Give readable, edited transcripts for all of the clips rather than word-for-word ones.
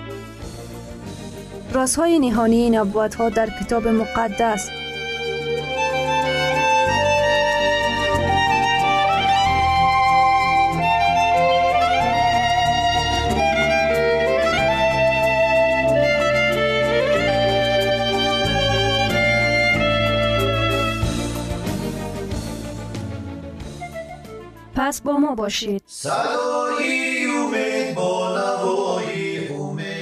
رازهای نهانی نبوت‌ها در کتاب مقدس. پس با ما باشید. صدای امید با نوای امید.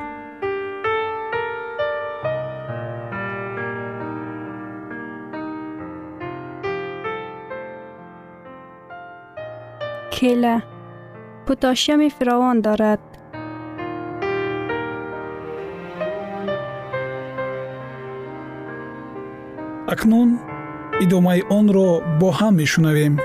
کیله پتاسیم فراوان دارد. اکنون ادامه آن را با هم میشنویم.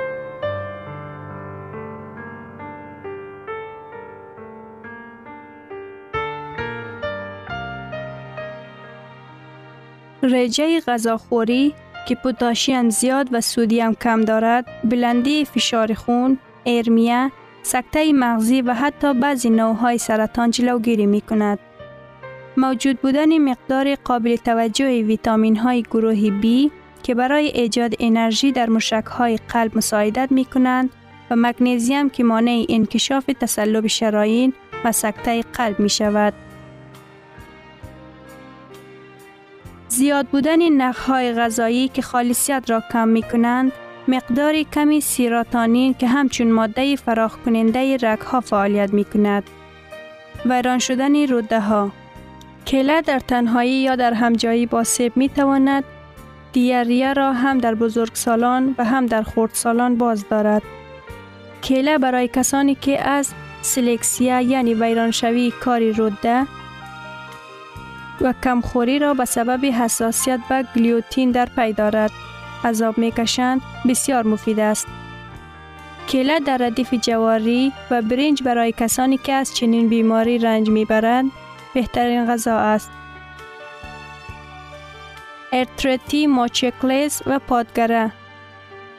رژه غذاخوری که پتاسیم زیاد و سودیم کم دارد، بلندی فشار خون، ارمیه، سکته مغزی و حتی بعضی نوع‌های سرطان جلوگیری می‌کند. موجود بودن مقدار قابل توجه ویتامین‌های گروه B که برای ایجاد انرژی در مشک‌های قلب مساعدت می‌کنند و مگنیزیم که مانع انکشاف تصلب شرايين و سکته قلب می‌شود. زیاد بودن نخ‌های غذایی که خالصیت را کم می‌کنند، مقدار کمی سیروتونین که همچون ماده فراخ کننده رگ‌ها فعالیت می‌کند. ویران شدن روده‌ها. کله در تنهایی یا در همجایی با سیب می‌تواند دیاریا را هم در بزرگسالان و هم در خردسالان باز دارد. کله برای کسانی که از سلکسیا یعنی ویرانشوی کاری روده و کمخوری را به سبب حساسیت به گلیوتین در پی دارد، از آب میکشند بسیار مفید است. کیله در ردیف جواری و برنج برای کسانی که از چنین بیماری رنج میبرند بهترین غذا است. ارتریتی ماچکلیس و پادگره.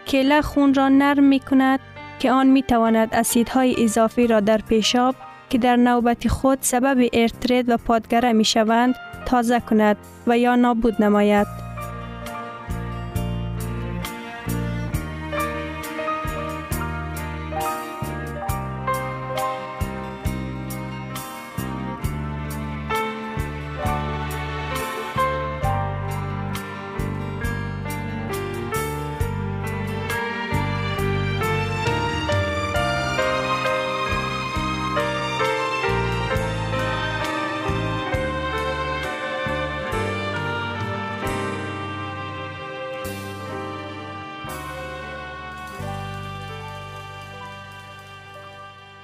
کیله خون را نرم میکند که آن میتواند اسیدهای اضافی را در پیشاب که در نوبت خود سبب ارتریت و پادگره میشوند تازه کند و یا نابود نماید.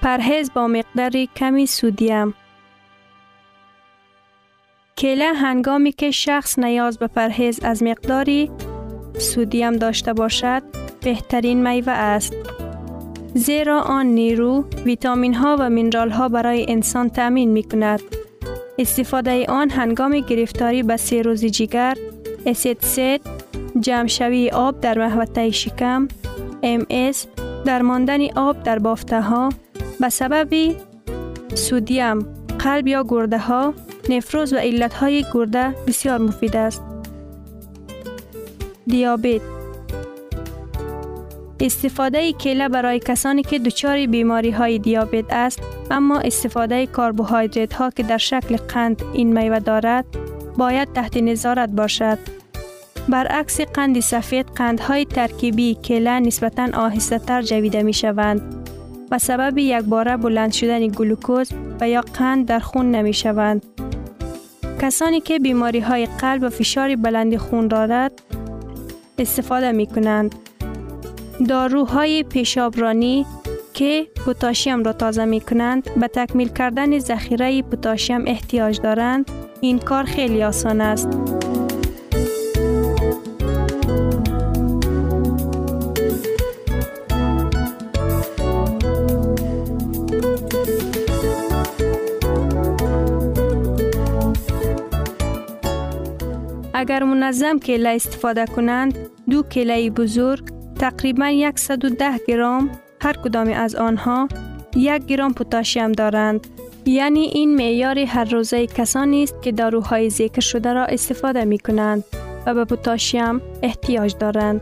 پرهیز با مقداری کمی سودیم. کیله هنگامی که شخص نیاز به پرهیز از مقداری سودیم داشته باشد بهترین میوه است، زیرا آن نیرو، ویتامین ها و مینرال ها برای انسان تامین می کند. استفاده آن هنگام گرفتاری به سیروز جگر، اسیدست، جمع‌شوی آب در محوطه شکم، MS، درماندن آب در بافته ها، به سبب سودیم، قلب یا گرده ها، نفروز و علتهای گرده بسیار مفید است. دیابت. استفاده کیله برای کسانی که دچار بیماری های دیابت است، اما استفاده کربوهیدرات ها که در شکل قند این میوه دارد، باید تحت نظارت باشد. برعکس قند سفید، قندهای ترکیبی کیله نسبتاً آهسته تر جویده می شوند. به سبب یکباره بلند شدن گلوکوز و یا قند در خون نمی شوند. کسانی که بیماری های قلب و فشار بلند خون دارند استفاده می کنند. داروهای پیشابرانی که پتاسیم را تازه می کنند به تکمیل کردن ذخیره پتاسیم احتیاج دارند. این کار خیلی آسان است. اگر منظم کیله استفاده کنند، 2 کیله بزرگ تقریباً 110 گرم هر کدام از آنها 1 گرم پتاسیم دارند. یعنی این معیار هر روزه کسانی است که داروهای ذکر شده را استفاده می کنند و به پتاسیم احتیاج دارند.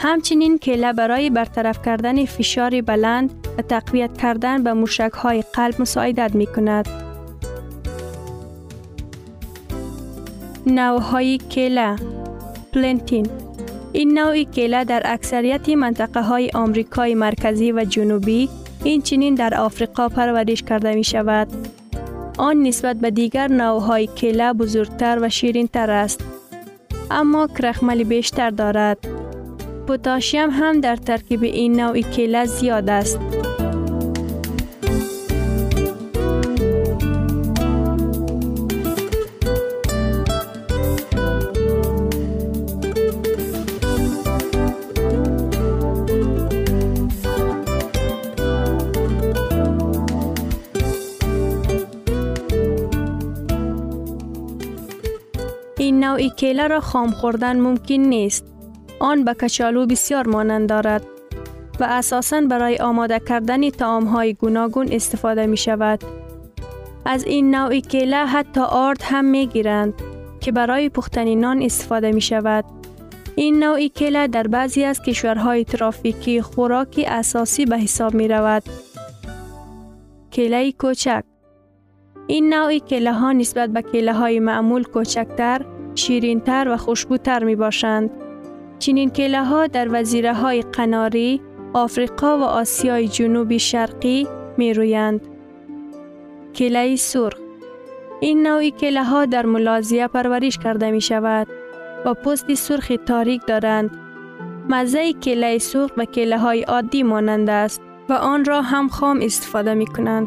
همچنین کیله برای برطرف کردن فشار بلند و تقویت کردن به موشک‌های قلب مساعدت می کند. نوع‌های کیله. پلنتین. این نوع کیله در اکثریت منطقه های آمریکای مرکزی و جنوبی، این چنین در آفریقا پرورش کرده می شود. آن نسبت به دیگر نوع‌های کیله بزرگتر و شیرین‌تر است، اما کرخمل بیشتر دارد. پتاسیم هم در ترکیب این نوع کیله زیاد است. این نوع کیله را خام خوردن ممکن نیست. آن به کچالو بسیار مانند دارد و اساساً برای آماده کردن طعام‌های گوناگون استفاده می شود. از این نوع کیله حتی آرد هم می گیرند که برای پختن نان استفاده می شود. این نوع کیله در بعضی از کشورهای ترافیکی خوراکی اساسی به حساب می رود. کیله کوچک. این نوع کیله ها نسبت به کیله های معمول کوچکتر، شیرین‌تر و خوشبوتر می باشند. چنین کیله ها در وزیره های قناری، آفریقا و آسیای جنوبی شرقی می رویند. کیله سرخ. این نوع کیله ها در ملائیزیا پرورش کرده می شود و پوست سرخ تاریک دارند. مزه کیله سرخ به کیله های عادی مانند است و آن را هم خام استفاده می کنند.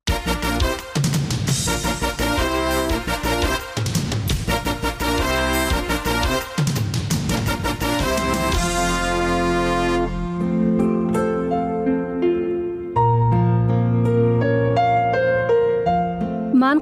من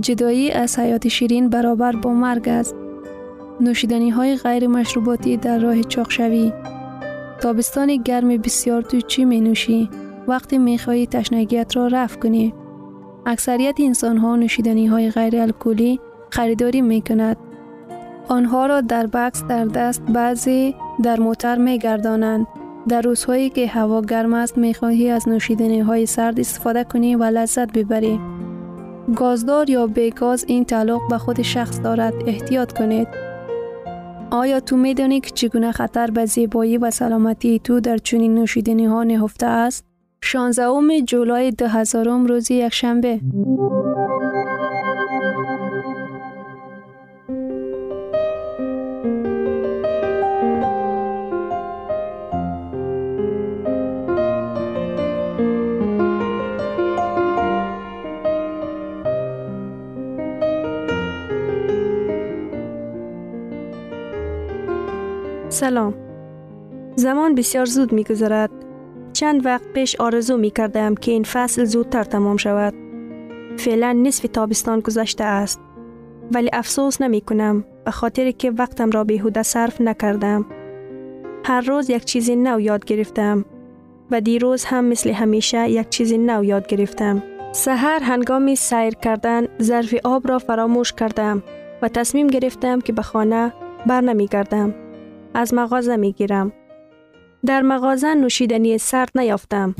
جدایی از حیات شیرین برابر با مرگ است. نوشیدنی های غیر مشروباتی در راه چاقشوی. تابستان گرم بسیار، تو چی می نوشی؟ وقتی می خواهی تشنگیت را رفع کنی. اکثریت انسان ها نوشیدنی های غیر الکلی خریداری می کند. آنها را در بکس در دست، بعضی در موتر می گردانند. در روزهایی که هوا گرم است می خواهی از نوشیدنی های سرد استفاده کنی و لذت ببری. گازدار یا بیگاز، این تعلق به خود شخص دارد. احتیاط کنید. آیا تو میدانی که چگونه خطر به زیبایی و سلامتی تو در چنین نوشیدنی ها نهفته است؟ 16 جولای 2000 روز یکشنبه. سلام. زمان بسیار زود می‌گذرد. چند وقت پیش آرزو می‌کردم که این فصل زودتر تمام شود. فعلا نصف تابستان گذشته است. ولی افسوس نمی‌کنم به خاطر که وقتم را بیهوده صرف نکردم. هر روز یک چیز نو یاد گرفتم و دیروز هم مثل همیشه یک چیز نو یاد گرفتم. سحر هنگام سیر کردن ظرف آب را فراموش کردم و تصمیم گرفتم که به خانه برنمی‌گردم. از مغازه میگیرم. در مغازه نوشیدنی سرد نیافتم.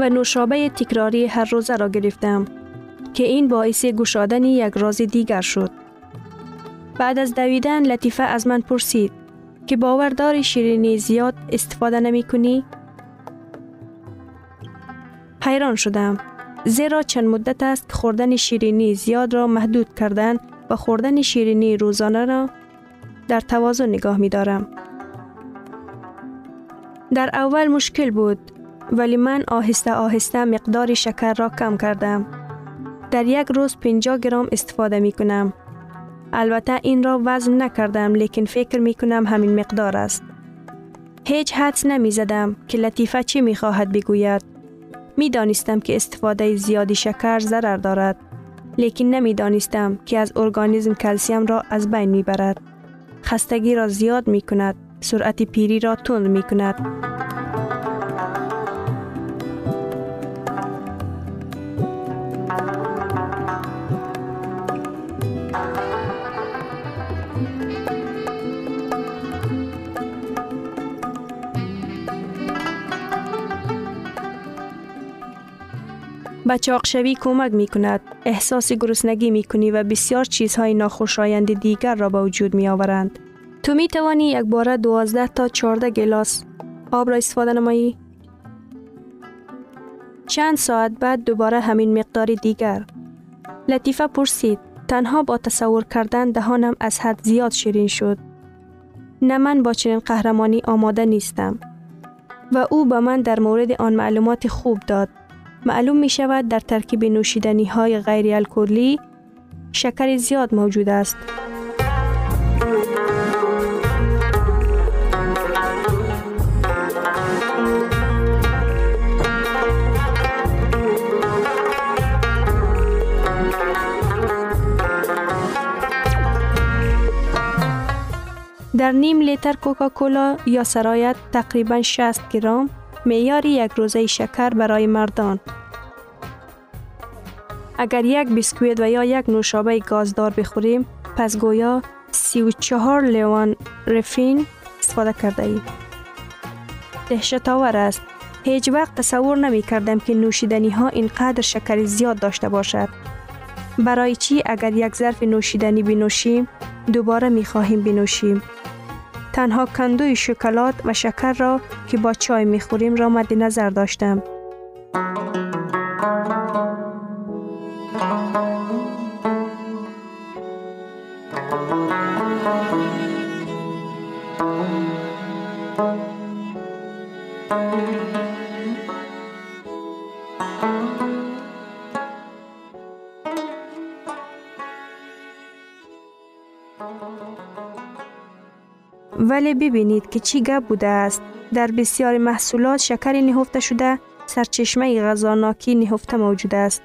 و نوشابه تکراری هر روزه را گرفتم که این باعث گشادن یک راز دیگر شد. بعد از دویدن لطیفه از من پرسید که باوردار شیرینی زیاد استفاده نمی کنی؟ حیران شدم، زیرا چند مدت است که خوردن شیرینی زیاد را محدود کردن و خوردن شیرینی روزانه را در توازن نگاه می دارم. در اول مشکل بود، ولی من آهسته آهسته مقدار شکر را کم کردم. در یک روز 50 گرم استفاده می کنم. البته این را وزن نکردم، لیکن فکر می کنم همین مقدار است. هیچ حدس نمی زدم که لطیفه چی می خواهد بگوید. می دانستم که استفاده زیادی شکر ضرر دارد، لیکن نمی دانستم که از ارگانیسم کلسیم را از بین می برد. خستگی را زیاد می کند. سرعت پیری را تند می کند. به چاقشوی کمک می کند. احساس گرسنگی می کنی و بسیار چیزهای ناخوشایند دیگر را به وجود می آورند. تو می توانی یک باره 12 تا 14 گلاس آب را استفاده نمایی. چند ساعت بعد دوباره همین مقدار دیگر. لطیفه پرسید: تنها با تصور کردن دهانم از حد زیاد شیرین شد. نه، من با چنین قهرمانی آماده نیستم. و او به من در مورد آن معلومات خوب داد. معلوم می شود در ترکیب نوشیدنی های غیر الکلی شکر زیاد موجود است. در نیم لیتر کوکاکولا یا سرایت تقریباً 60 گرم معیار یک روزه شکر برای مردان. اگر یک بیسکویت و یا یک نوشابه گازدار بخوریم، پس گویا 34 لیوان رفین استفاده کرده ایم. دهشت آور است. هیچ وقت تصور نمی کردم که نوشیدنی ها اینقدر شکر زیاد داشته باشد. برای چی اگر یک ظرف نوشیدنی بنوشیم، دوباره می خواهیم بنوشیم؟ تنها کندوی شکلات و شکر را که با چای می خوریم را مد نظر داشتم. ولی ببینید که چی گپ بوده است. در بسیاری محصولات شکر نهفته شده سرچشمه غذاناکی نهفته موجود است.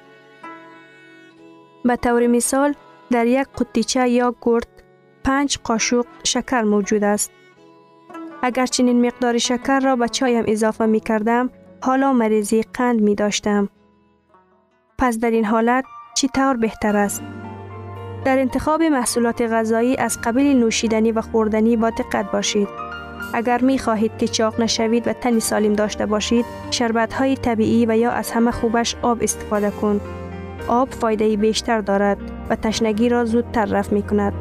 به طور مثال در یک قطیچه یا گرد 5 قاشق شکر موجود است. اگر چنین مقدار شکر را به چایم اضافه می کردم، حالا مریضی قند می داشتم. پس در این حالت چی طور بهتر است؟ در انتخاب محصولات غذایی از قبیل نوشیدنی و خوردنی با دقت باشید. اگر می خواهید که چاق نشوید و تنی سالم داشته باشید، شربت‌های طبیعی و یا از همه خوبش آب استفاده کن. آب فایده بیشتر دارد و تشنگی را زودتر رفع می کند.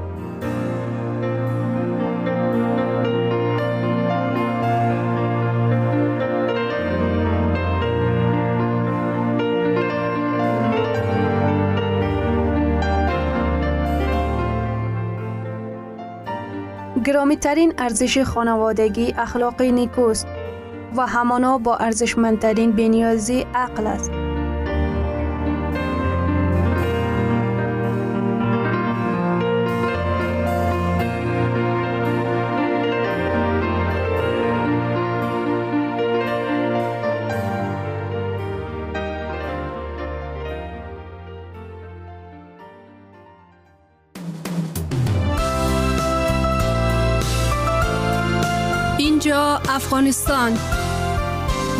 گرامی ترین ارزش خانوادگی اخلاق نیکوست و همانا با ارزشمندترین بی‌نیازی عقل است. افغانستان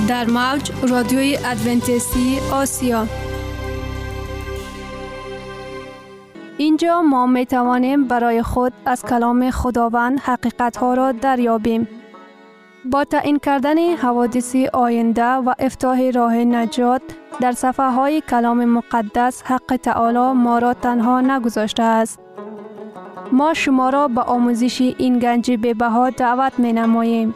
در موج رادیوی ادونتیستی آسیا. اینجا ما می توانیم برای خود از کلام خداوند حقیقت ها را دریابیم. با تعیین کردن حوادث آینده و افتتاح راه نجات در صفحه های کلام مقدس، حق تعالی ما را تنها نگذاشته است. ما شما را به آموزش این گنج بی‌بها دعوت می نماییم.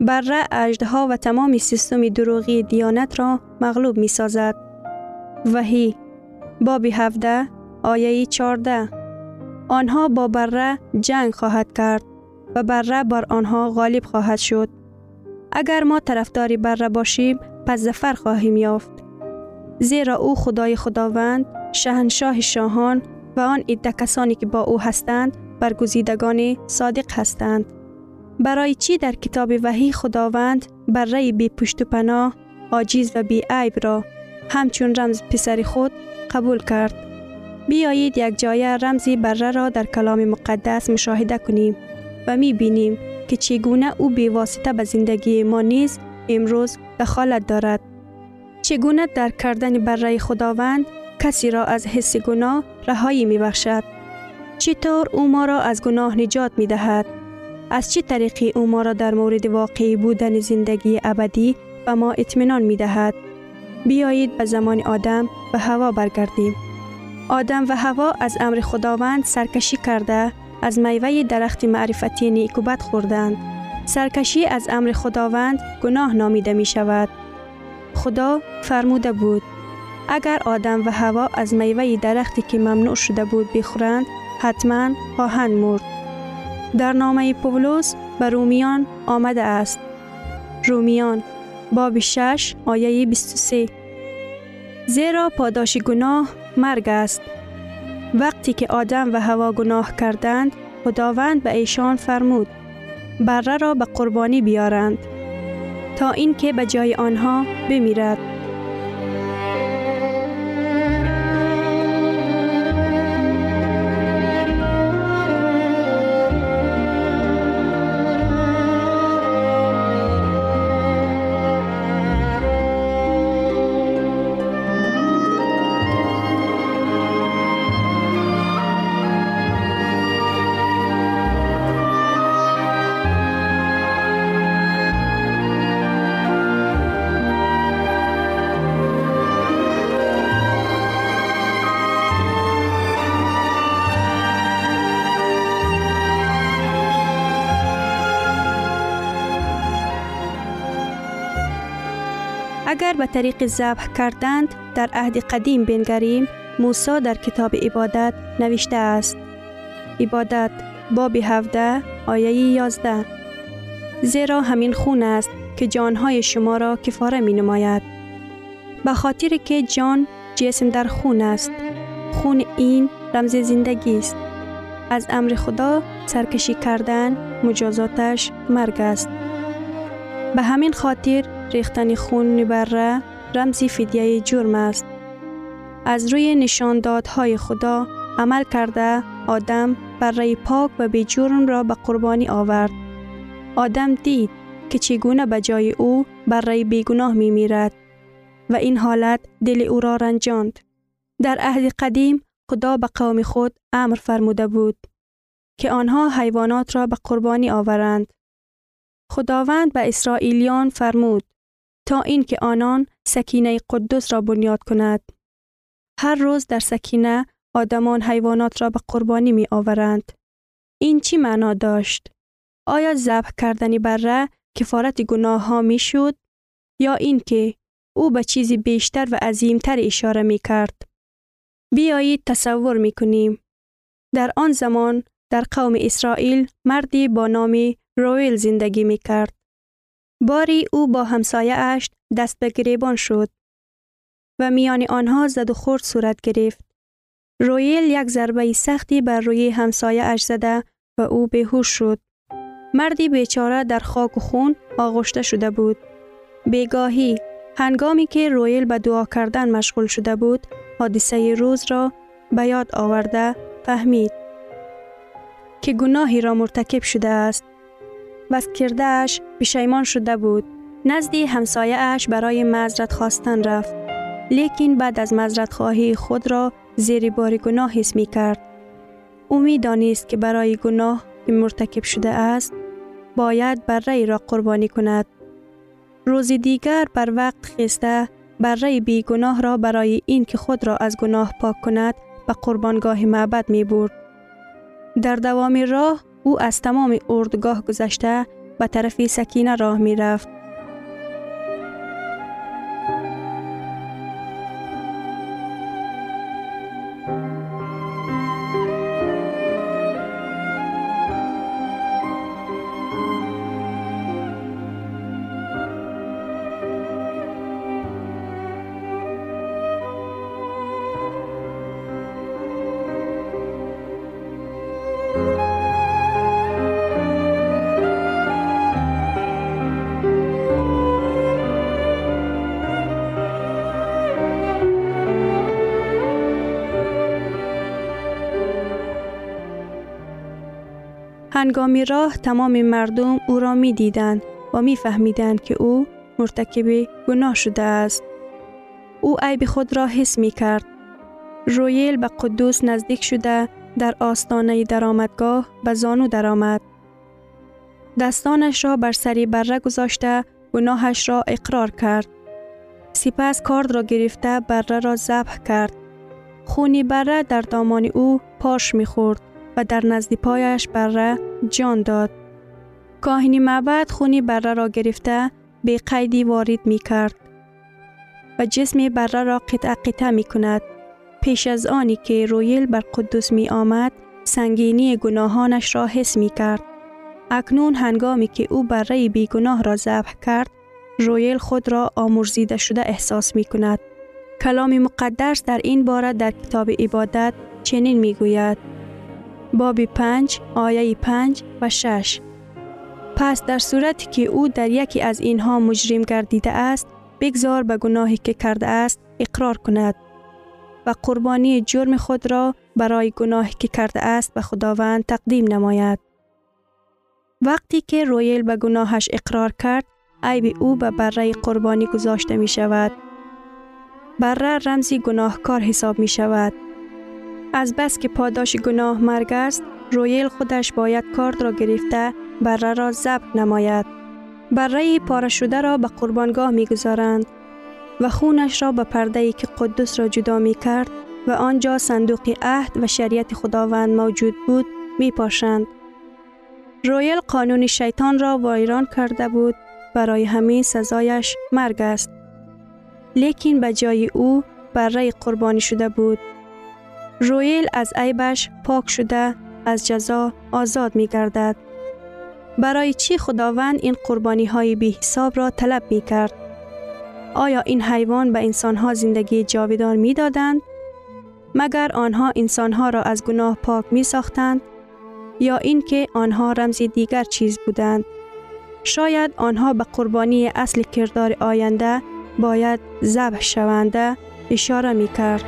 بره اژدها و تمام سیستم دروغی دیانت را مغلوب می سازد. وحی باب 17 آیه 14. آنها با بره جنگ خواهد کرد و بره بر آنها غالب خواهد شد. اگر ما طرفدار بره باشیم، پس ظفر خواهیم یافت. زیرا او خدای خداوند، شاهنشاه شاهان و آن عده کسانی که با او هستند برگزیدگان صادق هستند. برای چی در کتاب وحی خداوند بره بی پشت و پناه، عاجز و بی عیب را همچون رمز پسر خود قبول کرد. بیایید یک جایه رمز بره را در کلام مقدس مشاهده کنیم و می بینیم که چگونه او بی واسطه به زندگی ما نیز امروز دخالت دارد. چگونه درک کردن بره خداوند کسی را از حس گناه رهایی می بخشد. چطور او ما را از گناه نجات می دهد؟ از چه طریقی او ما را در مورد واقعی بودن زندگی ابدی و ما اطمینان می دهد؟ بیایید به زمان آدم و هوا برگردیم. آدم و هوا از امر خداوند سرکشی کرده از میوه درخت معرفت نیک و بد خوردند. سرکشی از امر خداوند گناه نامیده می شود. خدا فرموده بود اگر آدم و هوا از میوه درختی که ممنوع شده بود بخورند حتما خواهند مرد. در نامه پولس به رومیان آمده است. رومیان باب 6 آیه 23 زیرا پاداش گناه مرگ است. وقتی که آدم و هوا گناه کردند خداوند به ایشان فرمود بره را به قربانی بیارند تا اینکه به جای آنها بمیرد. اگر به طریق ذبح کردند در عهد قدیم بنگریم موسی در کتاب عبادت نوشته است. عبادت باب 17 آیه 11 زیرا همین خون است که جانهای شما را کفاره می نماید. به خاطر که جان جسم در خون است. خون این رمز زندگی است. از امر خدا سرکشی کردن مجازاتش مرگ است. به همین خاطر ریختن خون بره رمز فدیه جرم است. از روی نشاندادهای خدا عمل کرده آدم بره پاک و بی جرم را به قربانی آورد. آدم دید که چگونه به جای او بره بیگناه می میرد و این حالت دل او را رنجاند. در عهد قدیم خدا به قوم خود امر فرموده بود که آنها حیوانات را به قربانی آورند. خداوند به اسرائیلیان فرمود تا اینکه آنان سکینه قدس را بنیاد کند. هر روز در سکینه آدمان حیوانات را به قربانی می آورند. این چی معنا داشت؟ آیا ذبح کردن بره کفارت گناه ها می شد؟ یا اینکه او به چیزی بیشتر و عظیمتر اشاره می کرد؟ بیایید تصور می کنیم. در آن زمان در قوم اسرائیل مردی با نام رویل زندگی می کرد. باری او با همسایه اش دست به گریبان شد و میان آنها زد و خورد صورت گرفت. رویل یک ضربه سختی بر روی همسایه اش زده و او بیهوش شد. مردی بیچاره در خاک و خون آغشته شده بود. بیگاهی هنگامی که رویل به دعا کردن مشغول شده بود حادثه روز را به یاد آورده فهمید که گناهی را مرتکب شده است. بس کرده اش پشیمان شده بود. نزد همسایه اش برای معذرت خواستن رفت. لیکن بعد از معذرت خواهی خود را زیر بار گناه حس می کرد. او می دانست که برای گناه که مرتکب شده است باید بره را قربانی کند. روز دیگر بر وقت خسته بره بی گناه را برای این که خود را از گناه پاک کند به قربانگاه معبد می برد. در دوام راه او از تمام اردوگاه گذشته به طرف سکینه راه می رفت. هنگامی راه تمام مردم او را می دیدند و می فهمیدند که او مرتکب گناه شده است. او عیب خود را حس می کرد. رویل به قدوس نزدیک شده در آستانه درآمدگاه به زانو درآمد. دستانش را بر سر بره گذاشته گناهش را اقرار کرد. سپس کارد را گرفته بره را ذبح کرد. خون بره در دامان او پاش می‌خورد و در نزد پایش بره جان داد. کاهن معبد خون بره را گرفته به قیدی وارد می‌کرد و جسم بره را قطع قطع می‌کند. پیش از آنی که رویل بر قدوس می‌آمد، سنگینی گناهانش را حس می‌کرد. اکنون هنگامی که او بره بیگناه را ذبح کرد، رویل خود را آمرزیده شده احساس می‌کند. کلام مقدس در این باره در کتاب عبادت چنین میگوید: باب 5 آیه 5 و 6. پس در صورتی که او در یکی از اینها مجرم گردیده است، بگذار به گناهی که کرده است اقرار کند و قربانی جرم خود را برای گناهی که کرده است به خداوند تقدیم نماید. وقتی که رویل به گناهش اقرار کرد، عیب او به بره قربانی گذاشته می شود. بره رمزی گناهکار حساب می شود. از بس که پاداش گناه مرگ است، رویل خودش باید کارد را گرفته بره را ذبح نماید. بره پاره شده را به قربانگاه می گذارند و خونش را به پرده‌ای که قدوس را جدا می کرد و آنجا صندوق عهد و شریعت خداوند موجود بود می پاشند. رویل قانون شیطان را وایران کرده بود، برای همین سزایش مرگ است. لیکن به جای او بره قربانی شده بود. رویل از عیبش پاک شده از جزا آزاد می گردد. برای چی خداوند این قربانی های بی حساب را طلب می کرد؟ آیا این حیوان به انسان ها زندگی جاودان می دادند؟ مگر آنها انسان ها را از گناه پاک می ساختند؟ یا اینکه آنها رمز دیگر چیز بودند؟ شاید آنها به قربانی اصل کردار آینده باید ذبح شونده اشاره می کرد.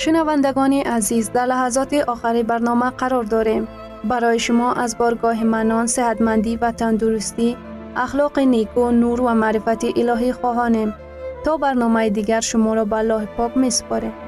شنوندگان عزیز، در لحظات آخری برنامه قرار داریم. برای شما از بارگاه منان، صحتمندی و تندرستی، اخلاق نیکو، نور و معرفت الهی خواهانیم. تا برنامه دیگر شما را به الله پاک می‌سپاریم.